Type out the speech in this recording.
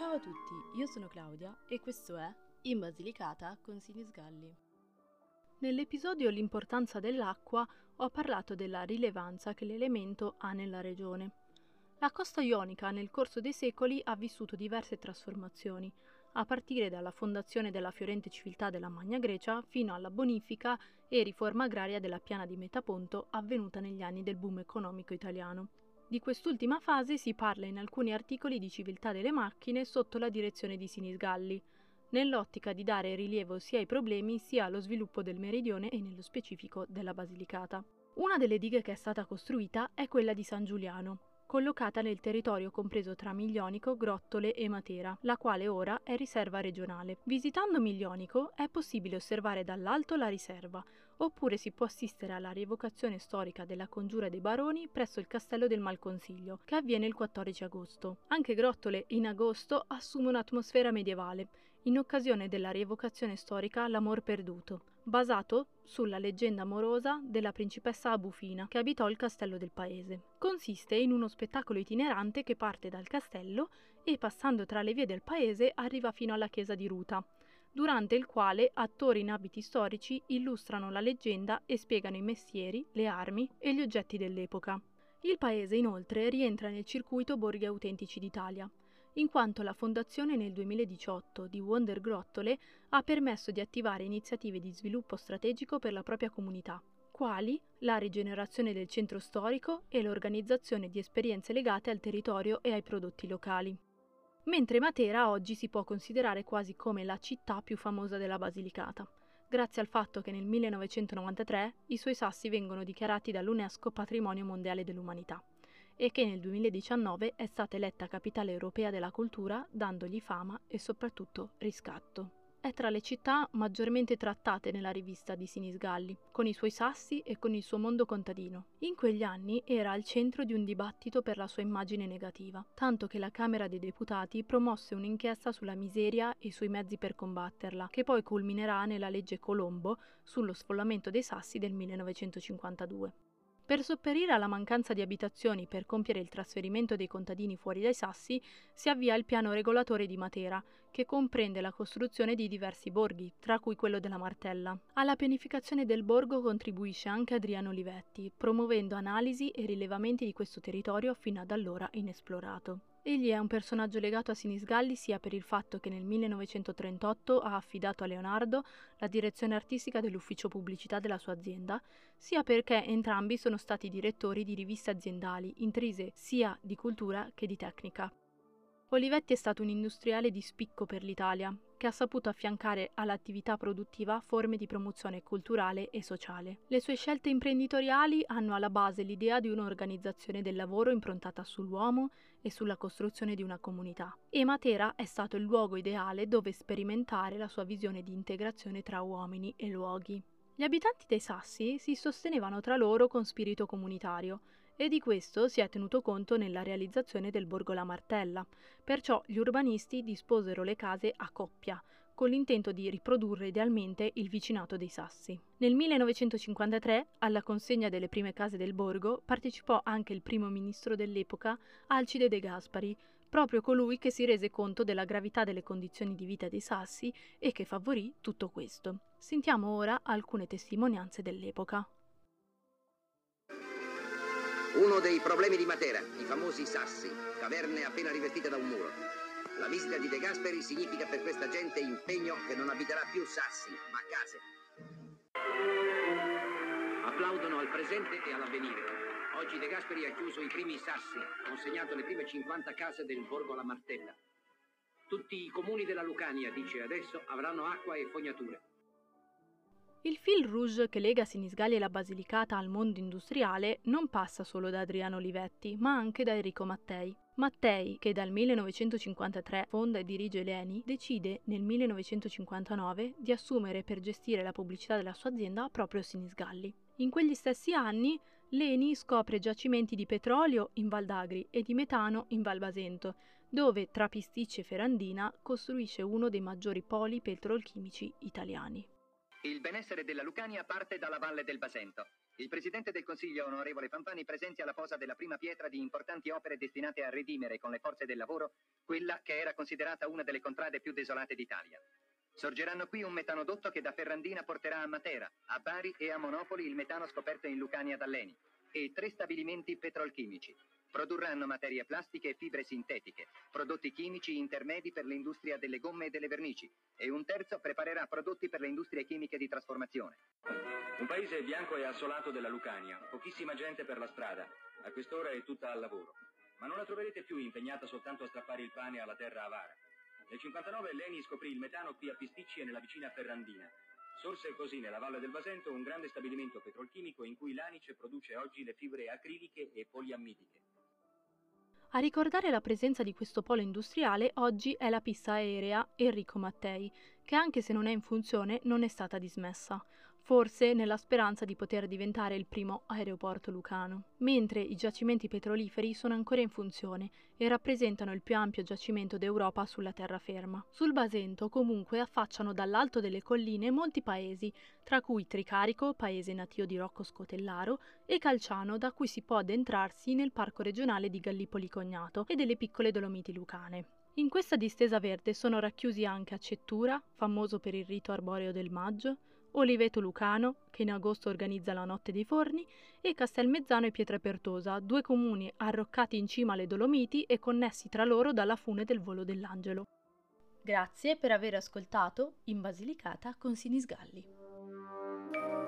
Ciao a tutti, io sono Claudia e questo è In Basilicata con Sinisgalli. Nell'episodio L'importanza dell'acqua ho parlato della rilevanza che l'elemento ha nella regione. La costa ionica nel corso dei secoli ha vissuto diverse trasformazioni, a partire dalla fondazione della fiorente civiltà della Magna Grecia fino alla bonifica e riforma agraria della piana di Metaponto avvenuta negli anni del boom economico italiano. Di quest'ultima fase si parla in alcuni articoli di Civiltà delle Macchine sotto la direzione di Sinisgalli, nell'ottica di dare rilievo sia ai problemi sia allo sviluppo del meridione e nello specifico della Basilicata. Una delle dighe che è stata costruita è quella di San Giuliano, collocata nel territorio compreso tra Miglionico, Grottole e Matera, la quale ora è riserva regionale. Visitando Miglionico è possibile osservare dall'alto la riserva, oppure si può assistere alla rievocazione storica della Congiura dei Baroni presso il Castello del Malconsiglio, che avviene il 14 agosto. Anche Grottole in agosto assume un'atmosfera medievale, in occasione della rievocazione storica L'Amor Perduto, basato sulla leggenda amorosa della principessa Abufina che abitò il castello del paese. Consiste in uno spettacolo itinerante che parte dal castello e passando tra le vie del paese arriva fino alla chiesa di Ruta, durante il quale attori in abiti storici illustrano la leggenda e spiegano i mestieri, le armi e gli oggetti dell'epoca. Il paese inoltre rientra nel circuito Borghi Autentici d'Italia, in quanto la fondazione nel 2018 di Wonder Grottole ha permesso di attivare iniziative di sviluppo strategico per la propria comunità, quali la rigenerazione del centro storico e l'organizzazione di esperienze legate al territorio e ai prodotti locali. Mentre Matera oggi si può considerare quasi come la città più famosa della Basilicata, grazie al fatto che nel 1993 i suoi sassi vengono dichiarati dall'UNESCO Patrimonio Mondiale dell'Umanità, e che nel 2019 è stata eletta Capitale Europea della Cultura, dandogli fama e soprattutto riscatto. È tra le città maggiormente trattate nella rivista di Sinisgalli, con i suoi sassi e con il suo mondo contadino. In quegli anni era al centro di un dibattito per la sua immagine negativa, tanto che la Camera dei Deputati promosse un'inchiesta sulla miseria e sui mezzi per combatterla, che poi culminerà nella legge Colombo sullo sfollamento dei sassi del 1952. Per sopperire alla mancanza di abitazioni per compiere il trasferimento dei contadini fuori dai sassi, si avvia il piano regolatore di Matera, che comprende la costruzione di diversi borghi, tra cui quello della Martella. Alla pianificazione del borgo contribuisce anche Adriano Olivetti, promuovendo analisi e rilevamenti di questo territorio fino ad allora inesplorato. Egli è un personaggio legato a Sinisgalli sia per il fatto che nel 1938 ha affidato a Leonardo la direzione artistica dell'ufficio pubblicità della sua azienda, sia perché entrambi sono stati direttori di riviste aziendali, intrise sia di cultura che di tecnica. Olivetti è stato un industriale di spicco per l'Italia, che ha saputo affiancare all'attività produttiva forme di promozione culturale e sociale. Le sue scelte imprenditoriali hanno alla base l'idea di un'organizzazione del lavoro improntata sull'uomo e sulla costruzione di una comunità. E Matera è stato il luogo ideale dove sperimentare la sua visione di integrazione tra uomini e luoghi. Gli abitanti dei Sassi si sostenevano tra loro con spirito comunitario, e di questo si è tenuto conto nella realizzazione del Borgo La Martella, perciò gli urbanisti disposero le case a coppia, con l'intento di riprodurre idealmente il vicinato dei Sassi. Nel 1953, alla consegna delle prime case del borgo, partecipò anche il primo ministro dell'epoca, Alcide De Gaspari, proprio colui che si rese conto della gravità delle condizioni di vita dei Sassi e che favorì tutto questo. Sentiamo ora alcune testimonianze dell'epoca. Uno dei problemi di Matera, i famosi sassi, caverne appena rivestite da un muro. La visita di De Gasperi significa per questa gente impegno che non abiterà più sassi, ma case. Applaudono al presente e all'avvenire. Oggi De Gasperi ha chiuso i primi sassi, consegnato le prime 50 case del Borgo La Martella. Tutti i comuni della Lucania, dice adesso, avranno acqua e fognature. Il fil rouge che lega Sinisgalli e la Basilicata al mondo industriale non passa solo da Adriano Olivetti, ma anche da Enrico Mattei. Mattei, che dal 1953 fonda e dirige l'Eni, decide nel 1959 di assumere per gestire la pubblicità della sua azienda proprio Sinisgalli. In quegli stessi anni l'Eni scopre giacimenti di petrolio in Val d'Agri e di metano in Val Basento, dove tra Pisticci e Ferrandina costruisce uno dei maggiori poli petrolchimici italiani. Il benessere della Lucania parte dalla valle del Basento. Il Presidente del Consiglio, onorevole Fanfani, presenzia alla posa della prima pietra di importanti opere destinate a redimere con le forze del lavoro quella che era considerata una delle contrade più desolate d'Italia. Sorgeranno qui un metanodotto che da Ferrandina porterà a Matera, a Bari e a Monopoli il metano scoperto in Lucania dall'Eni, e 3 stabilimenti petrolchimici. Produrranno materie plastiche e fibre sintetiche, prodotti chimici intermedi per l'industria delle gomme e delle vernici, e un terzo preparerà prodotti per le industrie chimiche di trasformazione. Un paese bianco e assolato della Lucania, pochissima gente per la strada, a quest'ora è tutta al lavoro, ma non la troverete più impegnata soltanto a strappare il pane alla terra avara. Nel 59 l'Eni scoprì il metano qui a Pisticci e nella vicina Ferrandina. Sorse così nella valle del Basento un grande stabilimento petrolchimico in cui l'anice produce oggi le fibre acriliche e poliammidiche. A ricordare la presenza di questo polo industriale oggi è la pista aerea Enrico Mattei, che anche se non è in funzione non è stata dismessa, forse nella speranza di poter diventare il primo aeroporto lucano. Mentre i giacimenti petroliferi sono ancora in funzione e rappresentano il più ampio giacimento d'Europa sulla terraferma. Sul Basento comunque affacciano dall'alto delle colline molti paesi, tra cui Tricarico, paese natio di Rocco Scotellaro, e Calciano, da cui si può addentrarsi nel parco regionale di Gallipoli Cognato e delle piccole Dolomiti lucane. In questa distesa verde sono racchiusi anche Accettura, famoso per il rito arboreo del maggio, Oliveto Lucano, che in agosto organizza la Notte dei Forni, e Castelmezzano e Pietrapertosa, 2 comuni arroccati in cima alle Dolomiti e connessi tra loro dalla fune del Volo dell'Angelo. Grazie per aver ascoltato In Basilicata con Sinisgalli.